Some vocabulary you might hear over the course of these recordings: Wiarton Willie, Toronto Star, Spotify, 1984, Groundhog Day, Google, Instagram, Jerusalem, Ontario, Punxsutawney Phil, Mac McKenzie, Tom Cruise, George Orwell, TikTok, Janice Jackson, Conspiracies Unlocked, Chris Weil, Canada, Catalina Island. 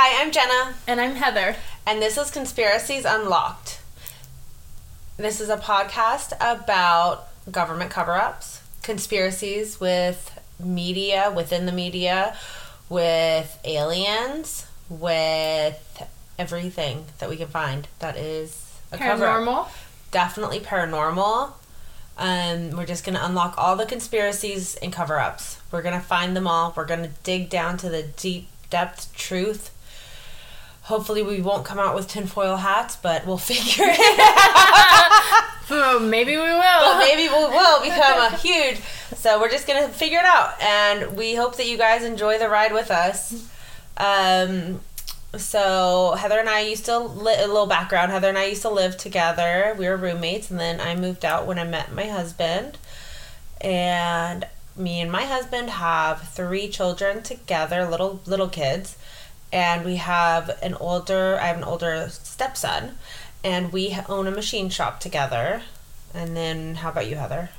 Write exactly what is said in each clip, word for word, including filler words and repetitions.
Hi, I'm Jenna. And I'm Heather. And this is Conspiracies Unlocked. This is a podcast about government cover-ups, conspiracies with media, within the media, with aliens, with everything that we can find that is a cover-up. Paranormal? Definitely paranormal. Um, we're just going to unlock all the conspiracies and cover-ups. We're going to find them all. We're going to dig down to the deep depth truth. Hopefully we won't come out with tinfoil hats, but we'll figure it out. Maybe we will. But maybe we will become a huge... So we're just going to figure it out. And we hope that you guys enjoy the ride with us. Um... So Heather and I used to li- a little background. Heather and I used to live together. We were roommates, and then I moved out when I met my husband. And me and my husband have three children together, little little kids, and we have an older. I have an older stepson, and we own a machine shop together. And then, how about you, Heather?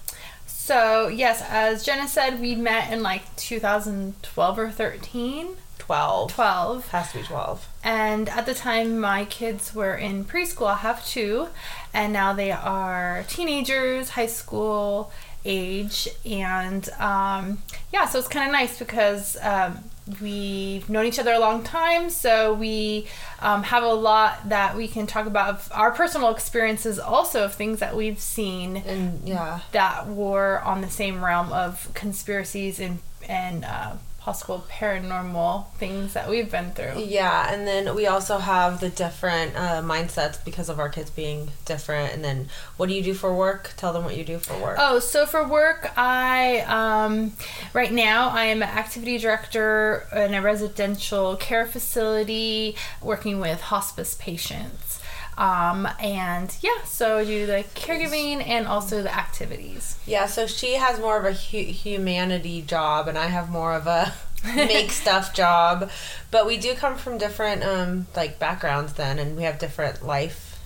So yes, as Jenna said, we met in like two thousand twelve or thirteen. twelve. twelve. Has to be twelve. And at the time, my kids were in preschool. I have two. And now they are teenagers, high school age. And um, yeah, so it's kind of nice because um, we've known each other a long time. So we um, have a lot that we can talk about of our personal experiences, also of things that we've seen and, yeah. that were on the same realm of conspiracies and, and uh possible paranormal things that we've been through. Yeah, and then we also have the different uh, mindsets because of our kids being different. And then, what do you do for work? Tell them what you do for work. Oh, so for work, I, um, right now, I am an activity director in a residential care facility working with hospice patients. Um, and yeah, so I do the caregiving and also the activities. Yeah, so she has more of a hu- humanity job, and I have more of a make stuff job. But we do come from different, um, like, backgrounds then, and we have different life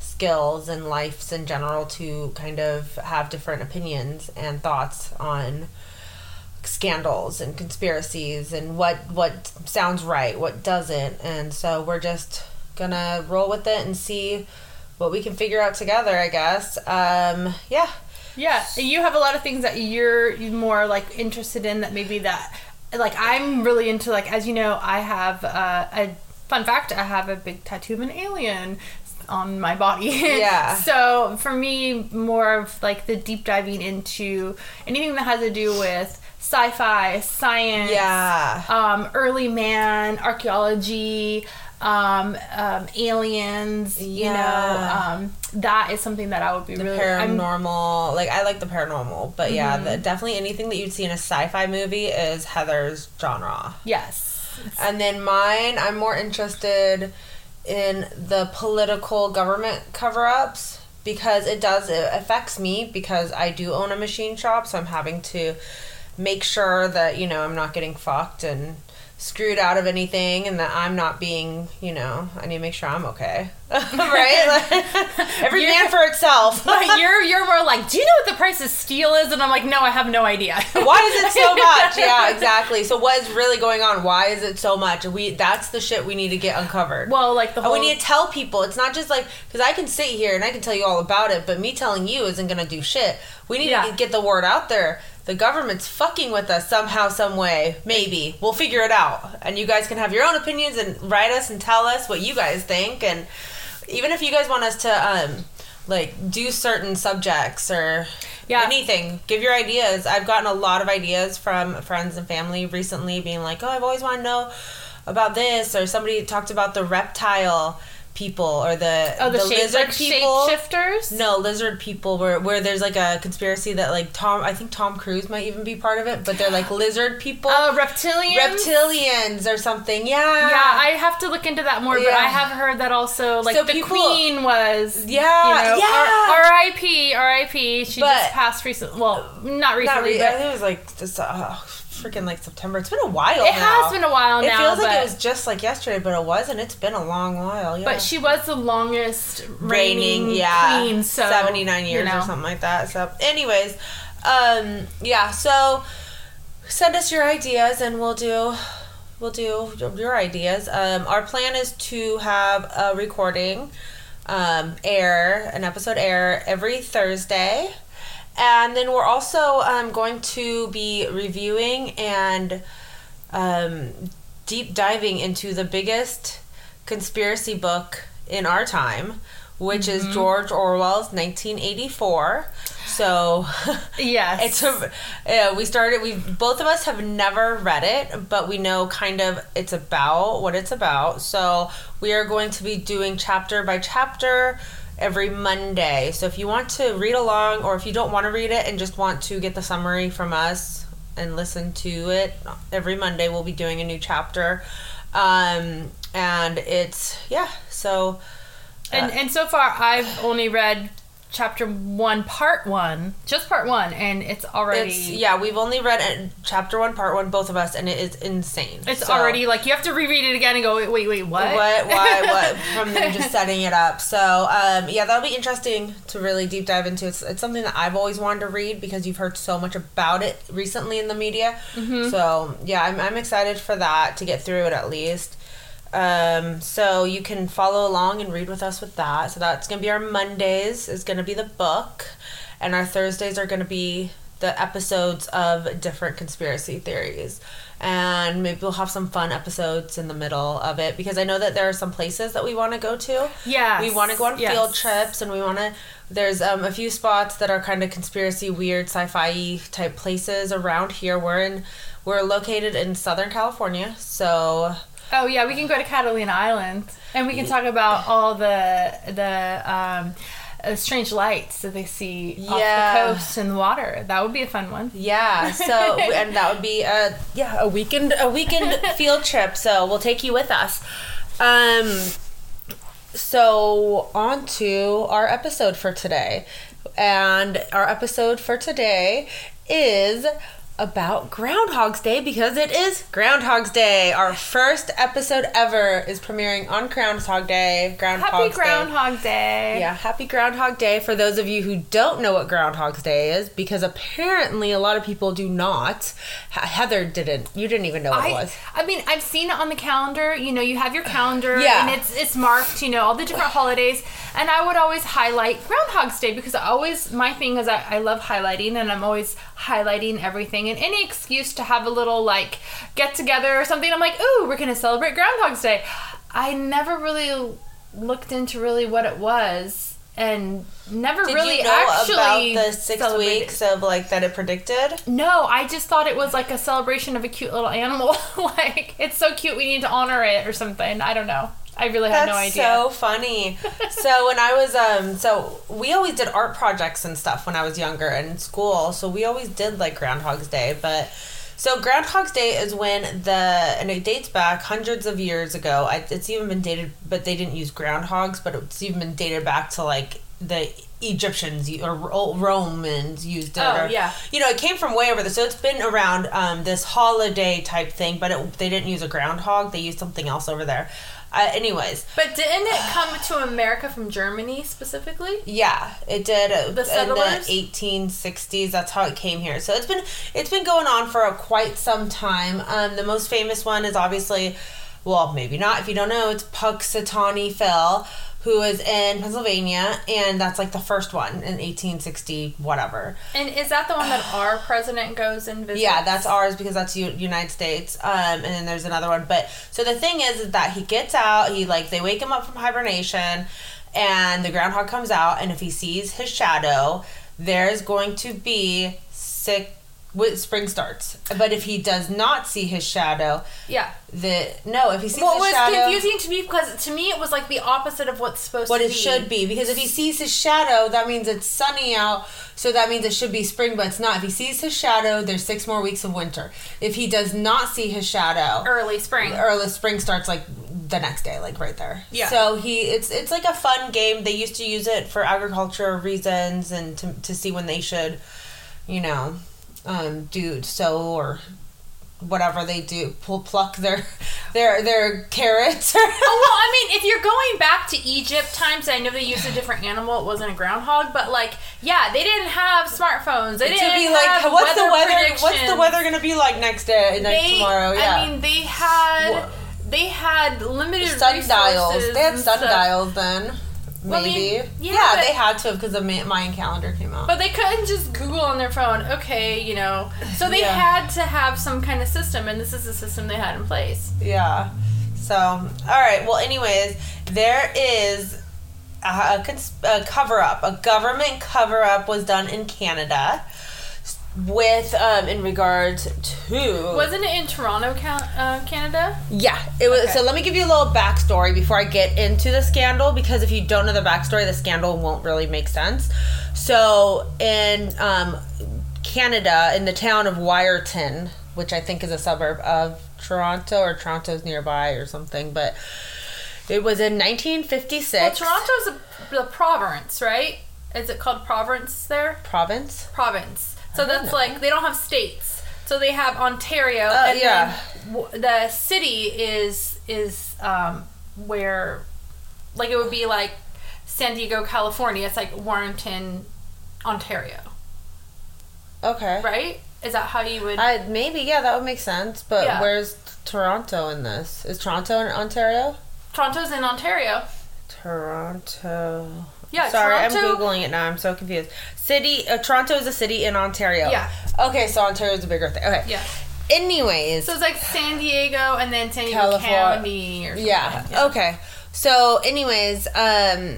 skills and lives in general to kind of have different opinions and thoughts on scandals and conspiracies and what, what sounds right, what doesn't. And so we're just... gonna roll with it and see what we can figure out together, I guess. Um, yeah. Yeah, you have a lot of things that you're more, like, interested in that maybe that... Like, I'm really into, like, as you know, I have uh, a... Fun fact, I have a big tattoo of an alien on my body. Yeah. So, for me, more of, like, the deep diving into anything that has to do with sci-fi, science... Yeah. Um, early man, archaeology... Um, um, aliens, yeah. you know, um, that is something that I would be the really... paranormal, I'm, like, I like the paranormal, but mm-hmm. yeah, the, definitely anything that you'd see in a sci-fi movie is Heather's genre. Yes. And then mine, I'm more interested in the political government cover-ups, because it does, it affects me, because I do own a machine shop, so I'm having to make sure that, you know, I'm not getting fucked and... screwed out of anything, and that I'm not being, you know, I need to make sure I'm okay. Right? Like, every you're, man for itself. you're you're more like, do you know what the price of steel is? And I'm like, no, I have no idea. Why is it so much? Yeah, exactly. So what is really going on? Why is it so much? We That's the shit we need to get uncovered. Well, like the whole... And we need to tell people. It's not just like, because I can sit here and I can tell you all about it, but me telling you isn't going to do shit. We need yeah. to get the word out there. The government's fucking with us somehow, some way. Maybe. We'll figure it out. And you guys can have your own opinions and write us and tell us what you guys think. And even if you guys want us to, um, like, do certain subjects or yeah. anything, give your ideas. I've gotten a lot of ideas from friends and family recently being like, oh, I've always wanted to know about this. Or somebody talked about the reptile people or the, oh, the, the shape, lizard like people shapeshifters? No, lizard people where where there's like a conspiracy that like Tom I think Tom Cruise might even be part of it, but they're like lizard people. Oh, uh, reptilians? Reptilians or something. Yeah. Yeah, I have to look into that more, yeah. but I have heard that also like so the people, Queen was Yeah. You know, yeah. R I P R I P She but, just passed recently. Well, not recently. Not re- but, I think it was like this uh, freaking like September. It's been a while it now. It has been a while now. It feels like it was just like yesterday, but it wasn't. It's been a long while. Yeah. But she was the longest reigning, reigning yeah, queen. So, seventy-nine years you know. or something like that. So anyways, um, yeah, so send us your ideas and we'll do We'll do your ideas. Um, our plan is to have a recording, um, air, an episode air every Thursday. And then we're also um, going to be reviewing and um, deep diving into the biggest conspiracy book in our time, which mm-hmm. is George Orwell's nineteen eighty-four. So yes, it's a, yeah, we started, we both of us have never read it, but we know kind of it's about what it's about. So we are going to be doing chapter by chapter every Monday. So if you want to read along, or if you don't want to read it and just want to get the summary from us and listen to it, every Monday we'll be doing a new chapter. Um, and it's, yeah, so... Uh, and and so far I've only read chapter one, part one, just part one, and it's already... It's, yeah, we've only read chapter one, part one, both of us, and it is insane. It's so, already, like, you have to reread it again and go, wait, wait, wait, what? What, why, what, from them just setting it up. So, um, yeah, that'll be interesting to really deep dive into. It's, it's something that I've always wanted to read because you've heard so much about it recently in the media. Mm-hmm. So, yeah, I'm, I'm excited for that, to get through it at least. Um, so you can follow along and read with us with that. So that's going to be our Mondays, is going to be the book, and our Thursdays are going to be the episodes of different conspiracy theories. And maybe we'll have some fun episodes in the middle of it, because I know that there are some places that we want to go to. Yeah. We want to go on yes. field trips, and we want to, there's um, a few spots that are kind of conspiracy, weird, sci-fi type places around here. We're in, we're located in Southern California, so... Oh yeah, we can go to Catalina Island, and we can talk about all the the um, uh, strange lights that they see yeah. off the coast and the water. That would be a fun one. Yeah. So and that would be a yeah a weekend a weekend field trip. So we'll take you with us. Um. So on to our episode for today, and our episode for today is about Groundhog's Day, because it is Groundhog's Day. Our first episode ever is premiering on Groundhog Day. Groundhog's Happy Groundhog Day. Day. Yeah, Happy Groundhog Day. For those of you who don't know what Groundhog's Day is, because apparently a lot of people do not. Heather didn't. You didn't even know what I, it was. I mean, I've seen it on the calendar. You know, you have your calendar, yeah. and it's it's marked, you know, all the different holidays. And I would always highlight Groundhog's Day, because I always, my thing is I, I love highlighting, and I'm always highlighting everything. And any excuse to have a little, like, get-together or something, I'm like, ooh, we're going to celebrate Groundhog's Day. I never really looked into really what it was, and never Did really you know actually about the six celebrated. Weeks of, like, that it predicted? No, I just thought it was, like, a celebration of a cute little animal. Like, it's so cute, we need to honor it or something. I don't know. I really had That's no idea. That's so funny. So when I was, um, so we always did art projects and stuff when I was younger in school. So we always did like Groundhog's Day. But so Groundhog's Day is when the, and it dates back hundreds of years ago. I, it's even been dated, but they didn't use groundhogs, but it's even been dated back to like the Egyptians or Romans used it. Oh, or, yeah. You know, it came from way over there. So it's been around um, this holiday type thing, but it, they didn't use a groundhog. They used something else over there. Uh, anyways. But didn't it come to America from Germany specifically? Yeah, it did. The settlers? In the eighteen sixties. That's how it came here. So it's been it's been going on for a, quite some time. Um, the most famous one is obviously, well, maybe not. If you don't know, it's Punxsutawney Phil, who is in Pennsylvania, and that's like the first one in eighteen sixty whatever. And is that the one that our president goes and visits? Yeah, that's ours, because that's U- United States. Um, and then there's another one. But so the thing is, is that he gets out, he like they wake him up from hibernation, and the groundhog comes out, and if he sees his shadow, there's going to be sick With spring starts. But if he does not see his shadow... Yeah. The, no, if he sees well, his shadow... Well, it was confusing to me, because to me it was like the opposite of what's supposed what to be. What it should be. Because if he sees his shadow, that means it's sunny out, so that means it should be spring, but it's not. If he sees his shadow, there's six more weeks of winter. If he does not see his shadow... Early spring. Early spring starts like the next day, like right there. Yeah. So he... It's it's like a fun game. They used to use it for agricultural reasons and to to see when they should, you know... Um, dude, so or whatever they do, pull pluck their their their carrots. Oh, well, I mean, if you're going back to Egypt times, I know they used a different animal. It wasn't a groundhog, but like, yeah, they didn't have smartphones. They didn't to be have like, what's weather the weather? What's the weather going to be like next day? Next they, tomorrow? Yeah. I mean, they had what? they had limited sundials. Resources they had sundials then. Maybe. I mean, yeah, yeah but, they had to have because the Mayan calendar came out. But they couldn't just Google on their phone, okay, you know. So they yeah. had to have some kind of system, and this is the system they had in place. Yeah. So, all right. Well, anyways, there is a, a cover-up. A government cover-up was done in Canada with, um, in regards to... Wasn't it in Toronto, uh, Canada? Yeah. It was. Okay. So let me give you a little backstory before I get into the scandal, because if you don't know the backstory, the scandal won't really make sense. So in um, Canada, in the town of Wiarton, which I think is a suburb of Toronto, or Toronto's nearby or something, but it was in nineteen fifty-six. Well, Toronto's a, a province, right? Is it called province there? Province? Province. So that's like, they don't have states. So they have Ontario. Uh, and yeah. then w- the city is, is um, where, like, it would be like San Diego, California. It's like Warrington, Ontario. Okay. Right? Is that how you would? I, maybe, yeah, that would make sense. But yeah. Where's Toronto in this? Is Toronto in Ontario? Toronto's in Ontario. Toronto... Yeah, sorry, Toronto. I'm Googling it now. I'm so confused. City, uh, Toronto is a city in Ontario. Yeah. Okay, so Ontario is a bigger thing. Okay. Yeah. Anyways. So it's like San Diego and then San Diego California. County or something. Yeah. yeah. Okay. So, anyways, um,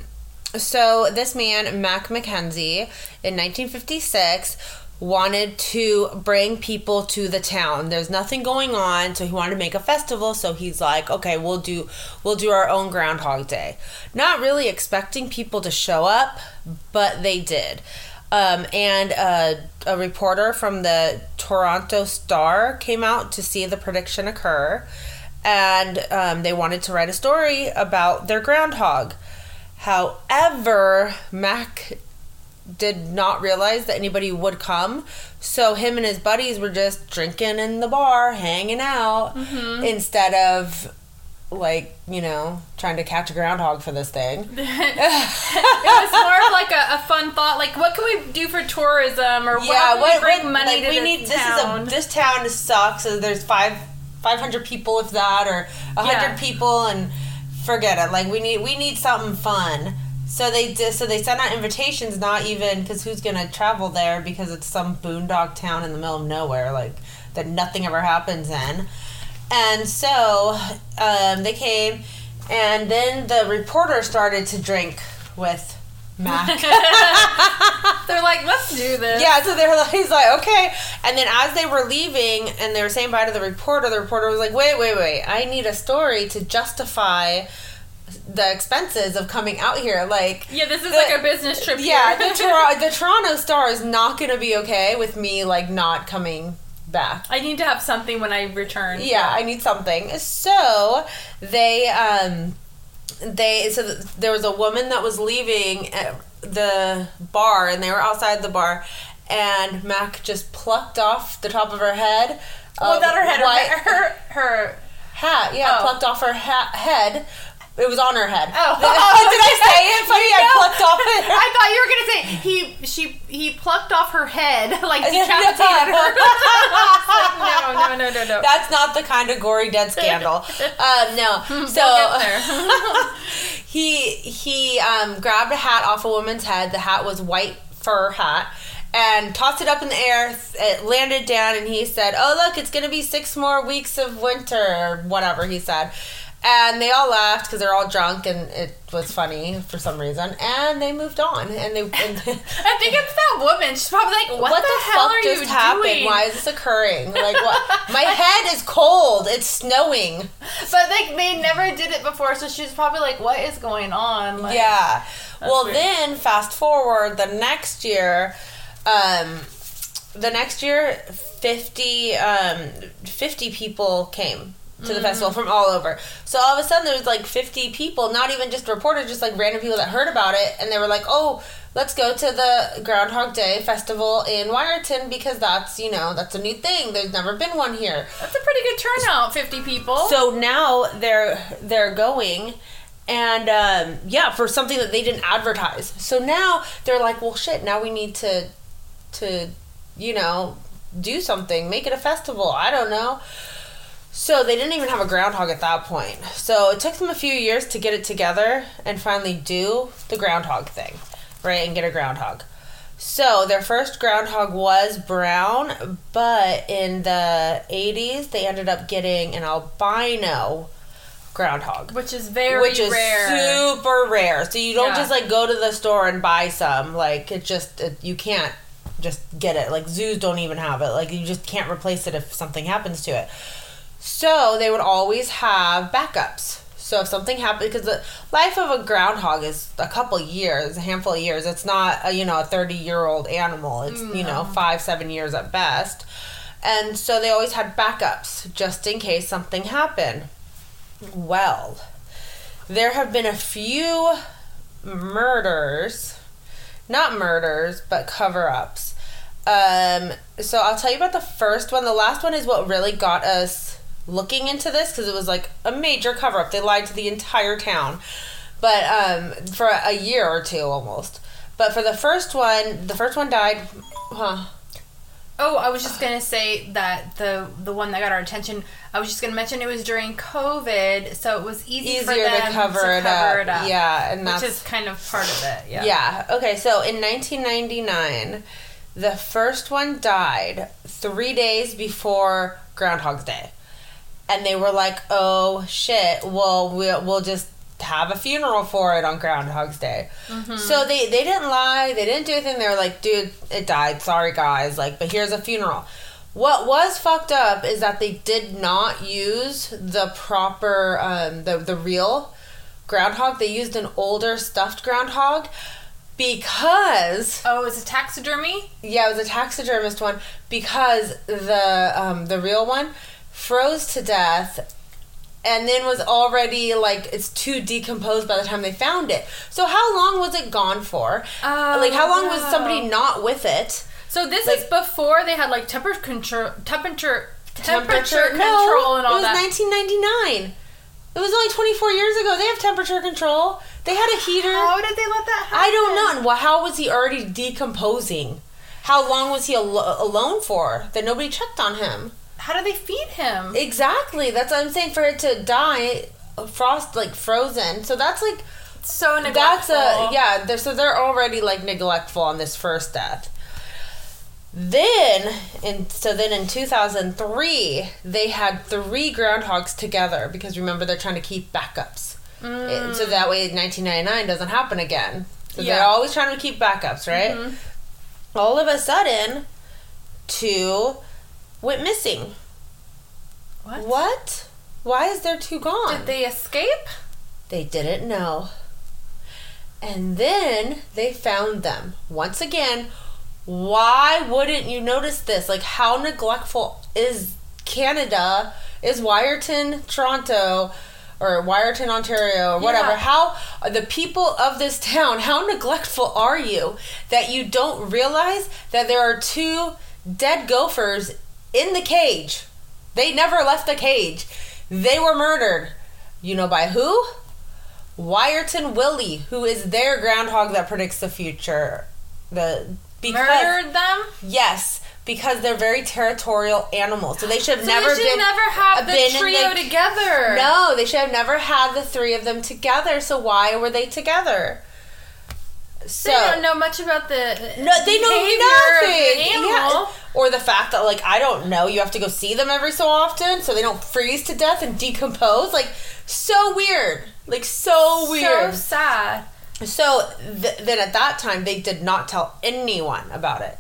so this man, Mac McKenzie, in nineteen fifty-six, wanted to bring people to the town. There's nothing going on, so he wanted to make a festival. So he's like, okay, we'll do we'll do our own Groundhog Day. Not really expecting people to show up, but they did. Um, and uh, a reporter from the Toronto Star came out to see the prediction occur, and um, they wanted to write a story about their groundhog. However, Mac did not realize that anybody would come, so him and his buddies were just drinking in the bar, hanging out, mm-hmm. instead of, like, you know, trying to catch a groundhog for this thing. It was more of like a, a fun thought, like, what can we do for tourism, or yeah, what can we bring what, money like, to we this need, town? This, is a, this town sucks, so there's five, five hundred people, if that, or one hundred yeah. people, and forget it. Like, we need we need something fun. So they did, so they sent out invitations, not even, because who's going to travel there, because it's some boondock town in the middle of nowhere, like, that nothing ever happens in. And so um, they came, and then the reporter started to drink with Mac. They're like, let's do this. Yeah, so they're like, he's like, okay. And then as they were leaving, and they were saying bye to the reporter, the reporter was like, wait, wait, wait, I need a story to justify the expenses of coming out here, like, yeah, this is the, like a business trip. Yeah, here. the, Tor- the Toronto Star is not going to be okay with me, like, not coming back. I need to have something when I return. Yeah, I need something. So they, um, they, so th- there was a woman that was leaving at the bar, and they were outside the bar, and Mac just plucked off the top of her head. Well, uh, not her head, white, her, her her hat. Yeah, oh. plucked off her ha- head. It was on her head. Oh, oh did I say it? Funny, you know, I plucked off it. I thought you were gonna say he, she, he plucked off her head, like decapitated her. No, no, no, no, no. That's not the kind of gory dead scandal. Um, no, so we'll get there. he he um, grabbed a hat off a woman's head. The hat was white fur hat. And tossed it up in the air, it landed down, and he said, oh, look, it's going to be six more weeks of winter, or whatever he said. And they all laughed because they're all drunk, and it was funny for some reason. And they moved on. And they. And I think it's that woman. She's probably like, what, what the, the hell fuck are just you happened? Doing? Why is this occurring? Like, what? My head is cold. It's snowing. But, like, they never did it before, so she's probably like, what is going on? Like, yeah. Well, weird. Then, fast forward, the next year... Um, the next year, fifty, um, fifty people came to the mm-hmm. festival from all over. So all of a sudden, there was like fifty people, not even just reporters, just like random people that heard about it, and they were like, "Oh, let's go to the Groundhog Day festival in Wiarton because that's, you know, that's a new thing. There's never been one here. That's a pretty good turnout, fifty people. So now they're they're going, and um, yeah, for something that they didn't advertise. So now they're like, well, shit, now we need to to, you know, do something, make it a festival. I don't know. So they didn't even have a groundhog at that point. So it took them a few years to get it together and finally do the groundhog thing, right, and get a groundhog. So their first groundhog was brown, but in the eighties they ended up getting an albino groundhog, which is very which is rare. super rare. So you don't yeah. just like go to the store and buy some. Like it just it, you can't just get it. Like zoos don't even have it. Like you just can't replace it if something happens to it. So they would always have backups. So if something happened, because the life of a groundhog is a couple years, a handful of years. It's not, a, you know, a thirty-year-old animal. It's, no. you know, five, seven years at best. And so they always had backups just in case something happened. Well, there have been a few murders, not murders, but cover-ups. Um, so I'll tell you about the first one. The last one is what really got us looking into this, because it was like a major cover-up. They lied to the entire town, but um for a year or two almost. But for the first one, the first one died. Huh. Oh, I was just gonna say that the the one that got our attention. I was just gonna mention it was during COVID, so it was easy easier for them to cover, to it, cover up. it up. Yeah, and that's which is kind of part of it. Yeah. Yeah. Okay. So in nineteen ninety-nine, the first one died three days before Groundhog Day. And they were like, oh, shit, well, we'll, we'll just have a funeral for it on Groundhog's Day. Mm-hmm. So they, they didn't lie. They didn't do anything. They were like, dude, it died. Sorry, guys. Like, but here's a funeral. What was fucked up is that they did not use the proper, um, the, the real groundhog. They used an older stuffed groundhog because... Oh, it was a taxidermy? Yeah, it was a taxidermist one because the um, the real one... froze to death and then was already like it's too decomposed by the time they found it. So how long was it gone for? Oh, like how long no. was somebody not with it? So this like, is before they had like temperature control temperature temperature, temperature control no, and all it was that. nineteen ninety-nine. It was only twenty-four years ago. They have temperature control. They had a heater. How did they let that happen? I don't know. Well, how was he already decomposing? How long was he al- alone for that nobody checked on him? How do they feed him? Exactly. That's what I'm saying. For it to die, frost, like, frozen. So that's, like... So neglectful. That's a... Yeah. They're, so they're already, like, neglectful on this first death. Then... and so then in two thousand three, they had three groundhogs together. Because, remember, they're trying to keep backups. Mm. It, so that way nineteen ninety-nine doesn't happen again. So yeah. They're always trying to keep backups, right? Mm-hmm. All of a sudden, two... went missing. What? What? Why is there two gone? Did they escape? They didn't know. And then they found them. Once again, why wouldn't you notice this? Like, how neglectful is Canada, is Wiarton, Toronto, or Wiarton, Ontario, or whatever. Yeah. How are the people of this town, how neglectful are you that you don't realize that there are two dead gophers in the cage? They never left the cage. They were murdered. You know by who? Wiarton Willie, who is their groundhog that predicts the future. The because, murdered them? Yes, because they're very territorial animals. So they should have so never they should been never have the been trio the, together. No, they should have never had the three of them together. So why were they together? So, they don't know much about the no, they know nothing. Of the animal. Yeah. Or the fact that, like, I don't know, you have to go see them every so often so they don't freeze to death and decompose. Like, so weird. Like, so weird. So sad. So th- then at that time, they did not tell anyone about it.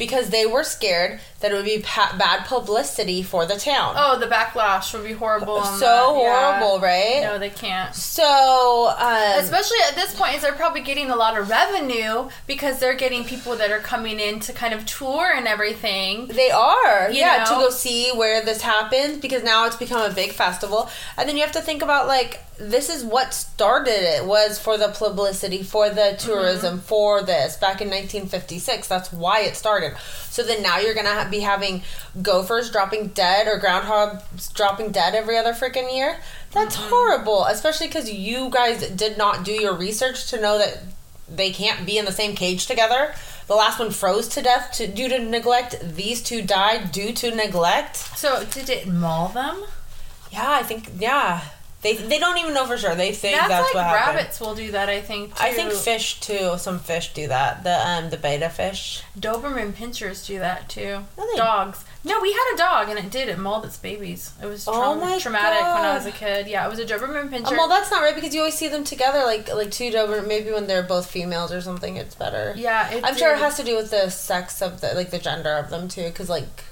because they were scared that it would be pa- bad publicity for the town. Oh, the backlash would be horrible. So that. horrible, yeah. right? No, they can't. So, um, especially at this point, is they're probably getting a lot of revenue because they're getting people that are coming in to kind of tour and everything. They are, you yeah, know? to go see where this happened, because now it's become a big festival. And then you have to think about, like, this is what started it, was for the publicity, for the tourism, mm-hmm. for this back in nineteen fifty-six. That's why it started. So then now you're going to be having gophers dropping dead or groundhogs dropping dead every other freaking year. That's mm-hmm. horrible, especially because you guys did not do your research to know that they can't be in the same cage together. The last one froze to death to, due to neglect. These two died due to neglect. So did it maul them? Yeah, I think, yeah. They they don't even know for sure. They think that's, that's like what happened. Rabbits will do that, I think, too. I think fish, too. Some fish do that. The um the betta fish. Doberman pinchers do that, too. Really? Dogs. No, we had a dog, and it did. It mauled its babies. It was tra- oh my traumatic God. When I was a kid. Yeah, it was a Doberman pincher. Um, well, that's not right, because you always see them together, like like two Doberman. Maybe when they're both females or something, it's better. Yeah, it I'm did. sure it has to do with the sex of the, like, the gender of them, too, because, like...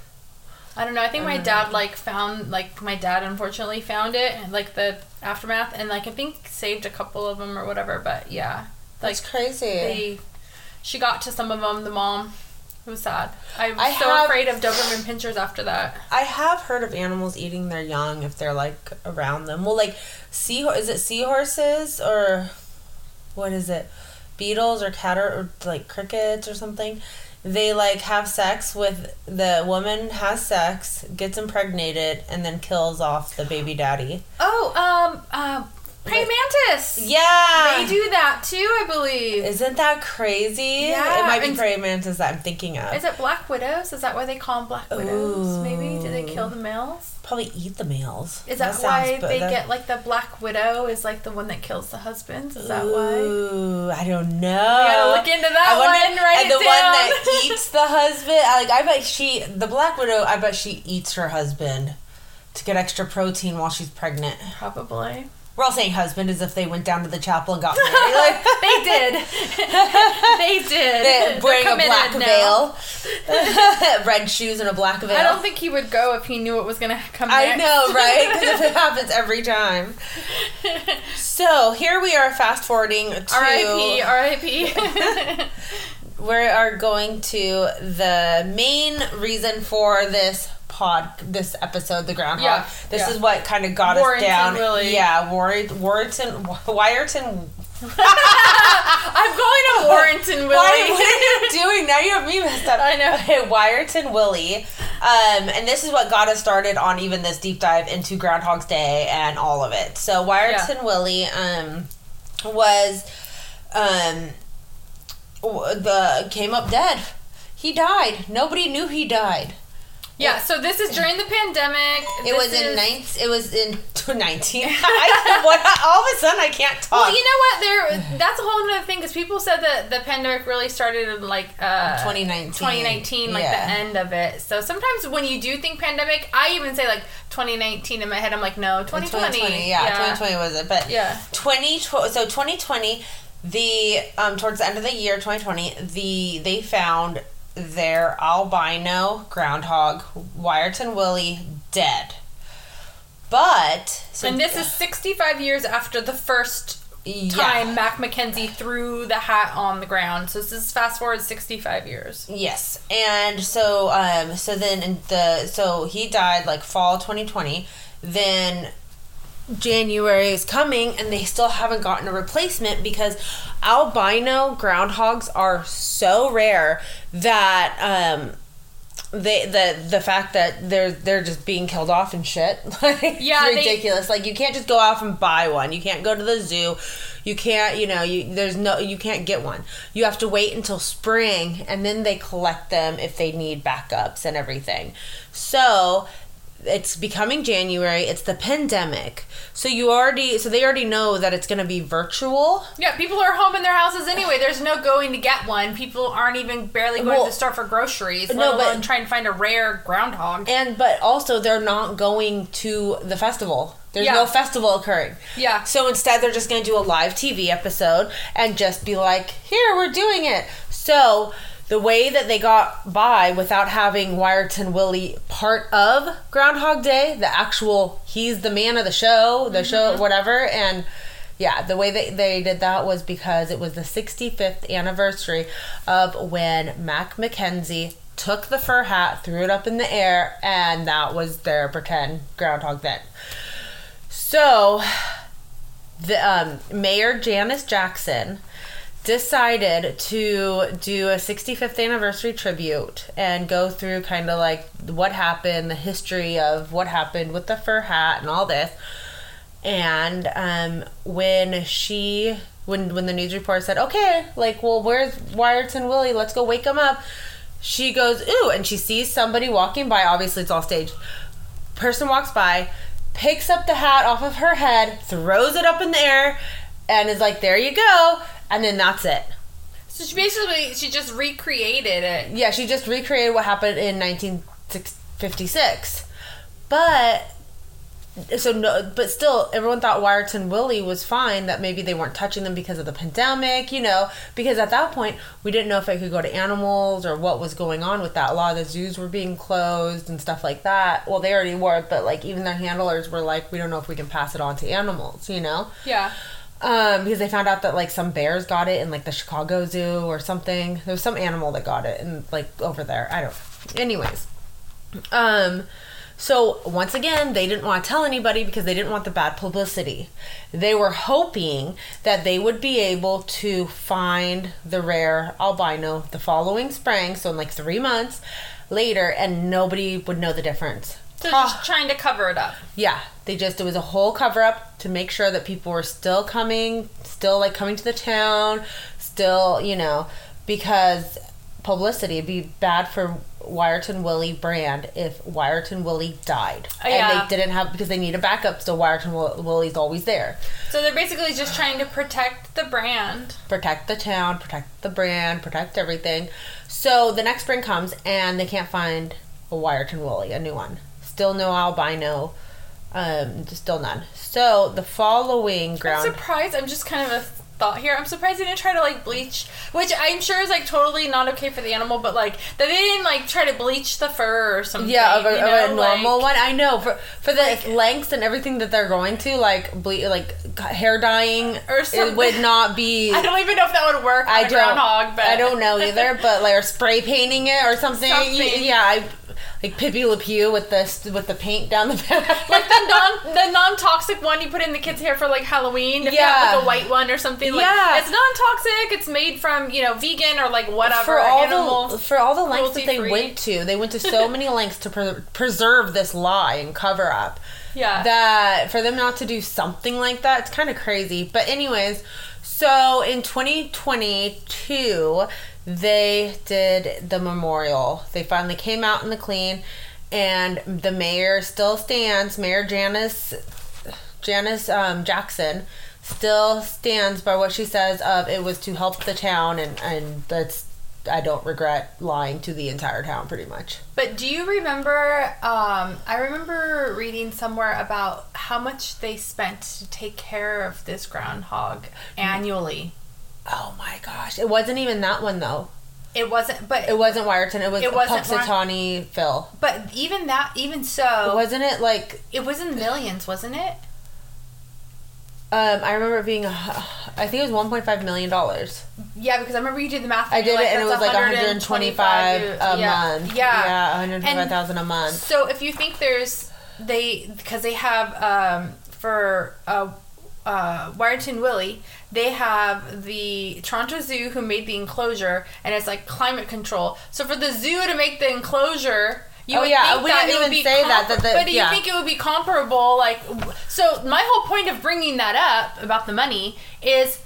I don't know. I think my dad, like, found, like, my dad unfortunately found it, like, the aftermath, and, like, I think saved a couple of them or whatever, but, yeah. Like, that's crazy. They, she got to some of them, the mom. It was sad. I'm I so have, afraid of Doberman pinchers after that. I have heard of animals eating their young if they're, like, around them. Well, like, sea, is it seahorses or what is it? Beetles or cat or, like, crickets or something? They, like, have sex with, the woman has sex, gets impregnated, and then kills off the baby daddy. Oh, um, uh, praying mantis. Yeah. They do that, too, I believe. Isn't that crazy? Yeah. It might be praying mantis that I'm thinking of. Is it black widows? Is that why they call them black widows, Ooh. maybe? Do they kill the males? Probably eat the males. Is that, that why sounds, they that... get, like, the black widow is, like, the one that kills the husbands? Is that Ooh, why? Ooh, I don't know. We gotta look into that wonder, one right now. And the down. one that eats the husband, like, I bet she, the black widow, I bet she eats her husband to get extra protein while she's pregnant. Probably. We're all saying husband as if they went down to the chapel and got married. Like, they did. They did. They wearing a black veil. Red shoes and a black veil. I don't think he would go if he knew what was going to come next. I know, right? Because it happens every time. So, here we are fast forwarding to... R I P, R I P We are going to the main reason for this pod, this episode, the Groundhog. Yeah, this yeah. is what kind of got Wiarton us down. Willie. Yeah, Wiarton, Wiarton, Wiarton. I'm going to Wiarton Willie. Why, what are you doing? Now you have me messed up. I know. Okay, Wiarton Willie. Um, and this is what got us started on even this deep dive into Groundhog's Day and all of it. So Wiarton yeah. Willie um, was... Um, The came up dead. He died. Nobody knew he died. Yeah. It, so this is during the pandemic. It was in ninth. It was in nineteen. I, what, all of a sudden, I can't talk. Well, you know what? There. That's a whole other thing, because people said that the pandemic really started in like uh, twenty nineteen. Twenty nineteen, like yeah. the end of it. So sometimes when you do think pandemic, I even say like twenty nineteen in my head. I'm like, no, twenty twenty. Yeah, yeah. twenty twenty was it? But yeah, twenty twelve. So twenty twenty. The um towards the end of the year twenty twenty, the they found their albino groundhog Wiarton Willie dead. But so and this is sixty-five years after the first time yeah. Mac McKenzie threw the hat on the ground. So this is fast forward sixty-five years. Yes, and so um so then in the so he died like fall twenty twenty. Then January is coming and they still haven't gotten a replacement, because albino groundhogs are so rare that um they the the fact that they're they're just being killed off and shit, like, yeah, it's ridiculous. They, like, you can't just go off and buy one. You can't go to the zoo. You can't, you know, you there's no you can't get one. You have to wait until spring, and then they collect them if they need backups and everything. So it's becoming January. It's the pandemic. So you already, so they already know that it's going to be virtual. Yeah, people are home in their houses anyway. There's no going to get one. People aren't even barely going well, to the store for groceries, let no, alone but, trying to find a rare groundhog. And, but also they're not going to the festival. There's yeah. no festival occurring. Yeah. So instead they're just going to do a live T V episode and just be like, here, we're doing it. So The way that they got by without having Wiarton Willie part of Groundhog Day, the actual, he's the man of the show, the mm-hmm. show, whatever. And yeah, the way that they did that was because it was the sixty-fifth anniversary of when Mac McKenzie took the fur hat, threw it up in the air, and that was their pretend Groundhog Day. So, the um, Mayor Janice Jackson decided to do a sixty-fifth anniversary tribute and go through kind of like what happened, the history of what happened with the fur hat and all this. And um, when she, when when the news report said, okay, like, well, where's Wiarton Willie? Let's go wake him up. She goes, ooh, and she sees somebody walking by. Obviously, it's all staged. Person walks by, picks up the hat off of her head, throws it up in the air, and is like, there you go. And then that's it. So she basically, she just recreated it. Yeah, she just recreated what happened in nineteen fifty-six. But... So no, but still, everyone thought Wiarton Willie was fine, that maybe they weren't touching them because of the pandemic, you know, because at that point, we didn't know if it could go to animals or what was going on with that. A lot of the zoos were being closed and stuff like that. Well, they already were, but, like, even their handlers were like, we don't know if we can pass it on to animals, you know? Yeah. Um, because they found out that, like, some bears got it in, like, the Chicago Zoo or something. There was some animal that got it and, like, over there. I don't... Anyways. Um... So, once again, they didn't want to tell anybody because they didn't want the bad publicity. They were hoping that they would be able to find the rare albino the following spring, so in like three months later, and nobody would know the difference. So, oh. Just trying to cover it up. Yeah. They just, it was a whole cover-up to make sure that people were still coming, still, like, coming to the town, still, you know, because... publicity. It'd be bad for Wiarton Willie brand if Wiarton Willie died. Oh, yeah. And they didn't have, because they need a backup, so Wiarton Willie's always there. So they're basically just trying to protect the brand. Protect the town, protect the brand, protect everything. So the next spring comes and they can't find a Wiarton Willie, a new one. Still no albino, um, still none. So the following ground... I'm surprised, I'm just kind of a... thought here. I'm surprised they didn't try to, like, bleach, which I'm sure is, like, totally not okay for the animal, but, like, that they didn't, like, try to bleach the fur or something. Yeah, of a, you know? of a normal, like, one. I know. For for the, like, lengths and everything that they're going to, like, ble- like hair dyeing or something. It would not be... I don't even know if that would work on I a groundhog, but... I don't know either, but, like, or spray painting it or something. something. Yeah, I... Like Pippi Le Pew with the with the paint down the back, like the non the non toxic one you put in the kids' hair for, like, Halloween. If yeah, you have, like, a white one or something. Like, yeah, it's non toxic. It's made from, you know, vegan or, like, whatever for all animal. The, for all the lengths that they went to, they went to so many lengths to pre- preserve this lie and cover up. Yeah, that for them not to do something like that, it's kind of crazy. But anyways, so in twenty twenty-two. They did the memorial. They finally came out in the clean, and the mayor still stands. Mayor Janice Janice um, Jackson still stands by what she says of it was to help the town, and, and that's, I don't regret lying to the entire town, pretty much. But do you remember, um, I remember reading somewhere about how much they spent to take care of this groundhog annually. Oh my gosh. It wasn't even that one, though. It wasn't, but... It wasn't Wiarton. It was it Punxsutawney Phil. But even that, even so... Wasn't it like... It was in millions, wasn't it? Um, I remember it being... Uh, I think it was one point five million dollars. Yeah, because I remember you did the math. I did like, it, and it was like one hundred twenty-five a yeah. month. Yeah. Yeah, one hundred twenty-five thousand a month. So if you think there's... They... Because they have, um, for... Uh, Uh, Wiarton Willie, they have the Toronto Zoo who made the enclosure, and it's like climate control. So for the zoo to make the enclosure, you oh, would yeah. think we that didn't it even would be say compar- that, that the, but yeah. you think it would be comparable. Like, so my whole point of bringing that up about the money is,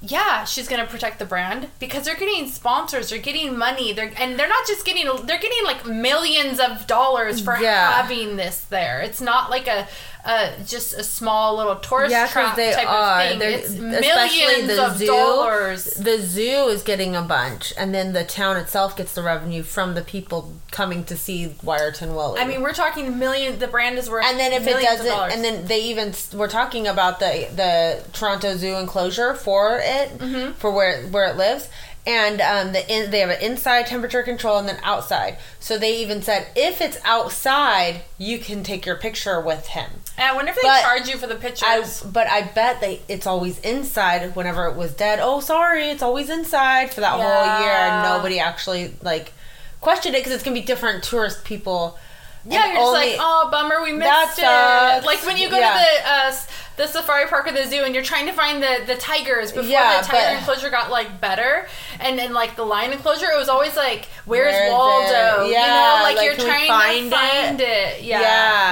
yeah, she's gonna protect the brand because they're getting sponsors, they're getting money, they're and they're not just getting, they're getting like millions of dollars for yeah. having this there. It's not like a. Uh, just a small little tourist yeah, trap they type are. Of thing. They're, it's millions the of zoo, dollars. The zoo is getting a bunch, and then the town itself gets the revenue from the people coming to see Wiarton Willie. I mean, we're talking million. The brand is worth. And then if it doesn't, and then they even we're talking about the the Toronto Zoo enclosure for it mm-hmm. for where where it lives. And um, the in, they have an inside temperature control and then outside. So they even said, if it's outside, you can take your picture with him. And I wonder if they but charge you for the pictures. I, but I bet they it's always inside whenever it was dead. Oh, sorry, it's always inside for that yeah. whole year. And nobody actually, like, questioned it because it's going to be different tourist people. Yeah, and you're just only, like, oh, bummer, we missed it. Like when you go yeah. to the uh, the safari park or the zoo and you're trying to find the, the tigers before yeah, the tiger but, enclosure got, like, better. And then, like, the lion enclosure, it was always like, where's where Waldo? Yeah, you know, like, like you're trying find to find it. it. Yeah.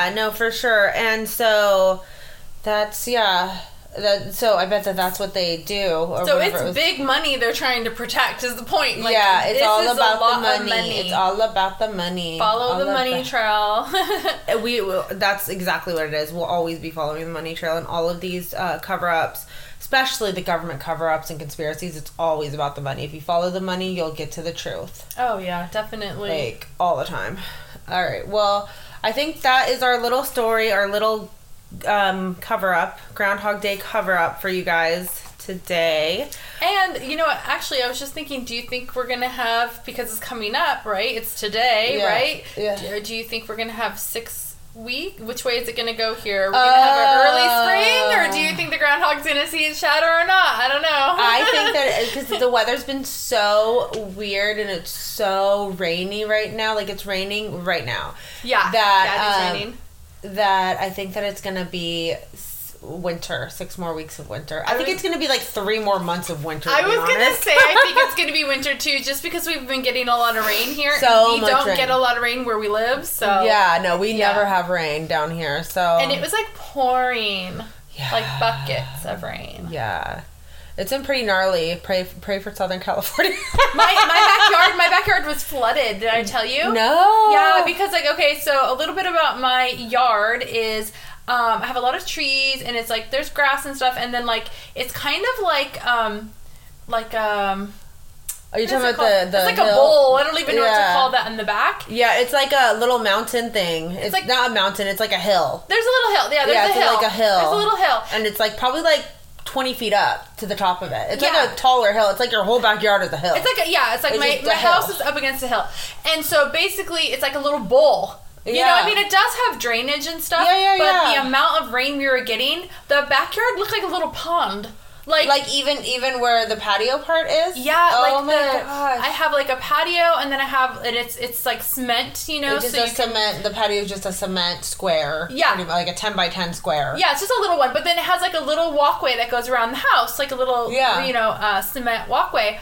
Yeah, no, for sure. And so that's, yeah. That, so I bet that that's what they do. Or so it's it big money they're trying to protect is the point. Like, yeah, it's all about the money. money. It's all about the money. Follow all the money trail. we that's exactly what it is. We'll always be following the money trail in all of these uh, cover-ups, especially the government cover-ups and conspiracies. It's always about the money. If you follow the money, you'll get to the truth. Oh yeah, definitely. Like all the time. All right. Well, I think that is our little story. Our little. Um, cover up, Groundhog Day cover up for you guys today. And you know what? Actually, I was just thinking, do you think we're gonna have, because it's coming up, right? It's today, yeah. right? Yeah. Do, do you think we're gonna have six week? Which way is it gonna go here? Are we gonna uh, have an early spring, or do you think the groundhog's gonna see its shadow or not? I don't know. I think that because the weather's been so weird and it's so rainy right now. Like it's raining right now. Yeah. That yeah, it's um, raining. That I think that it's going to be winter, six more weeks of winter. I, I think was, it's going to be like three more months of winter. I was going to say, I think it's going to be winter too, just because we've been getting a lot of rain here. So and we much don't rain. get a lot of rain where we live, so. Yeah, no, we yeah. never have rain down here, so. And it was like pouring, yeah. like buckets of rain. Yeah. It's been pretty gnarly. Pray, pray for Southern California. my my backyard, my backyard was flooded. Did I tell you? No. Yeah, because like okay, so a little bit about my yard is um, I have a lot of trees and it's like there's grass and stuff, and then like it's kind of like um, like um. Are you talking about called? the the? It's like hill? a bowl. I don't even know yeah. what to call that in the back. Yeah, it's like a little mountain thing. It's, it's like, not a mountain. It's like a hill. There's a little hill. Yeah, there's yeah, a it's hill. Like a hill. There's a little hill, and it's like probably like. twenty feet up to the top of it. It's yeah. like a taller hill. It's like your whole backyard is a hill. It's like, a, yeah, it's like it's my, my house is up against a hill. And so basically it's like a little bowl. You yeah. know, I mean, it does have drainage and stuff, yeah, yeah, but yeah. the amount of rain we were getting, the backyard looked like a little pond. Like, like even even where the patio part is? Yeah, oh like my the gosh. I have like a patio and then I have and it's it's like cement, you know. It's so just a cement can, the patio is just a cement square. Yeah. Pretty, like a ten by ten square. Yeah, it's just a little one. But then it has like a little walkway that goes around the house, like a little yeah. you know, uh, cement walkway.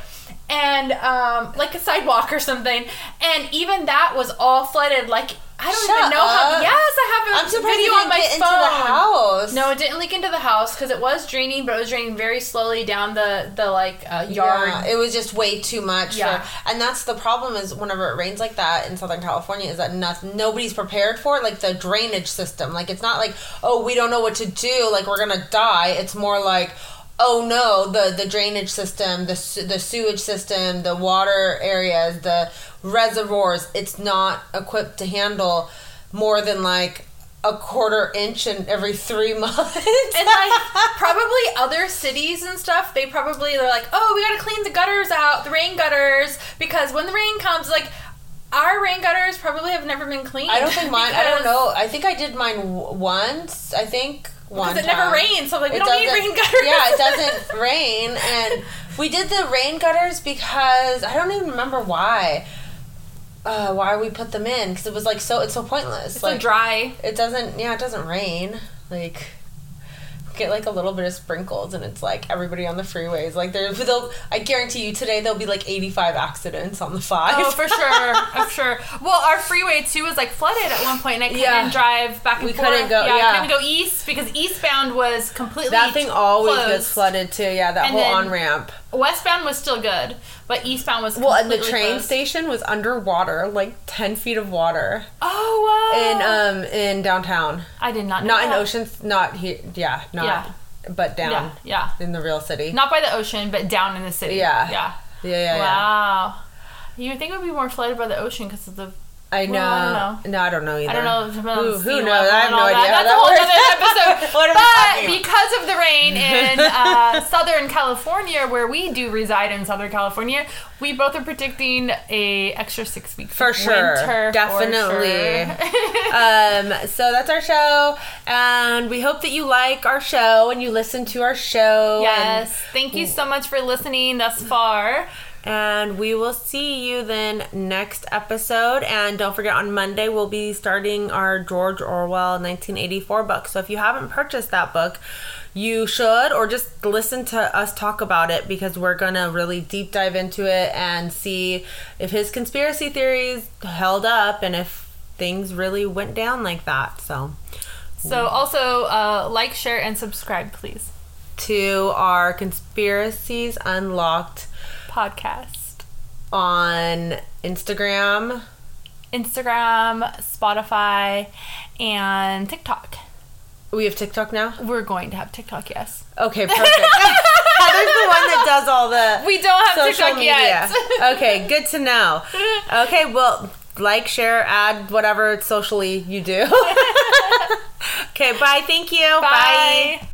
And um, like a sidewalk or something. And even that was all flooded, like I don't Shut even know up. how. Yes, I have a video on my phone. I'm surprised it didn't get into the house. No, it didn't leak into the house because it was draining, but it was draining very slowly down the the like uh, yard. Yeah, it was just way too much. Yeah. For, and that's the problem is whenever it rains like that in Southern California is that nothing, nobody's prepared for it. Like the drainage system, like it's not like oh we don't know what to do, like we're gonna die. It's more like. Oh no, the, the drainage system, the su- the sewage system, the water areas, the reservoirs, it's not equipped to handle more than like a quarter inch in every three months. And like probably other cities and stuff, they probably, they're like, oh, we gotta clean the gutters out, the rain gutters, because when the rain comes, like, our rain gutters probably have never been cleaned. I don't think mine, I don't know, I think I did mine w- once, I think. Because it never rains, so I'm like, we it don't need rain gutters. Yeah, it doesn't rain. And we did the rain gutters because I don't even remember why. Uh, why we put them in. Because it was like so, it's so pointless. It's like, so dry. It doesn't, yeah, it doesn't rain. Like, get like a little bit of sprinkles and it's like everybody on the freeways. Like, they're, they'll, I guarantee you today there'll be like eighty-five accidents on the five. Oh, for sure. I'm sure. Well, our freeway too was like flooded at one point and I couldn't yeah. drive back and we forth. We couldn't go, yeah, yeah. I couldn't go east because eastbound was completely That thing always closed. gets flooded too. Yeah, that and whole on-ramp. Westbound was still good, but eastbound was completely Well, and the train closed. station was underwater, like ten feet of water. Oh, wow. In, um, in downtown. I did not know Not that. in Oceans, not here, yeah, not, yeah. but down. Yeah, yeah. In the real city. Not by the ocean, but down in the city. Yeah. Yeah. Yeah, yeah, wow. Yeah. You would think it would be more flooded by the ocean because of the I know. Well, I don't know. No, I don't know either. I don't know. Who, who knows? I have no idea. That. That's a whole other episode. What but because of the rain in uh, Southern California, where we do reside in Southern California, we both are predicting a extra six weeks. For sure. Winter. Definitely. For sure. um, so that's our show. And we hope that you like our show and you listen to our show. Yes. And thank you so much for listening thus far. And we will see you then next episode. And don't forget, on Monday, we'll be starting our George Orwell nineteen eighty-four book. So if you haven't purchased that book, you should, or just listen to us talk about it, because we're going to really deep dive into it and see if his conspiracy theories held up and if things really went down like that. So, so also uh, like, share, and subscribe, please, to our Conspiracies Unlocked podcast on Instagram, Instagram, Spotify, and TikTok. We have TikTok now? We're going to have TikTok, yes. Okay, perfect. Heather's the one that does all the We don't have social TikTok media. Yet. Okay, good to know. Okay, well, like, share, add, whatever socially you do. Okay, bye. Thank you. Bye. Bye.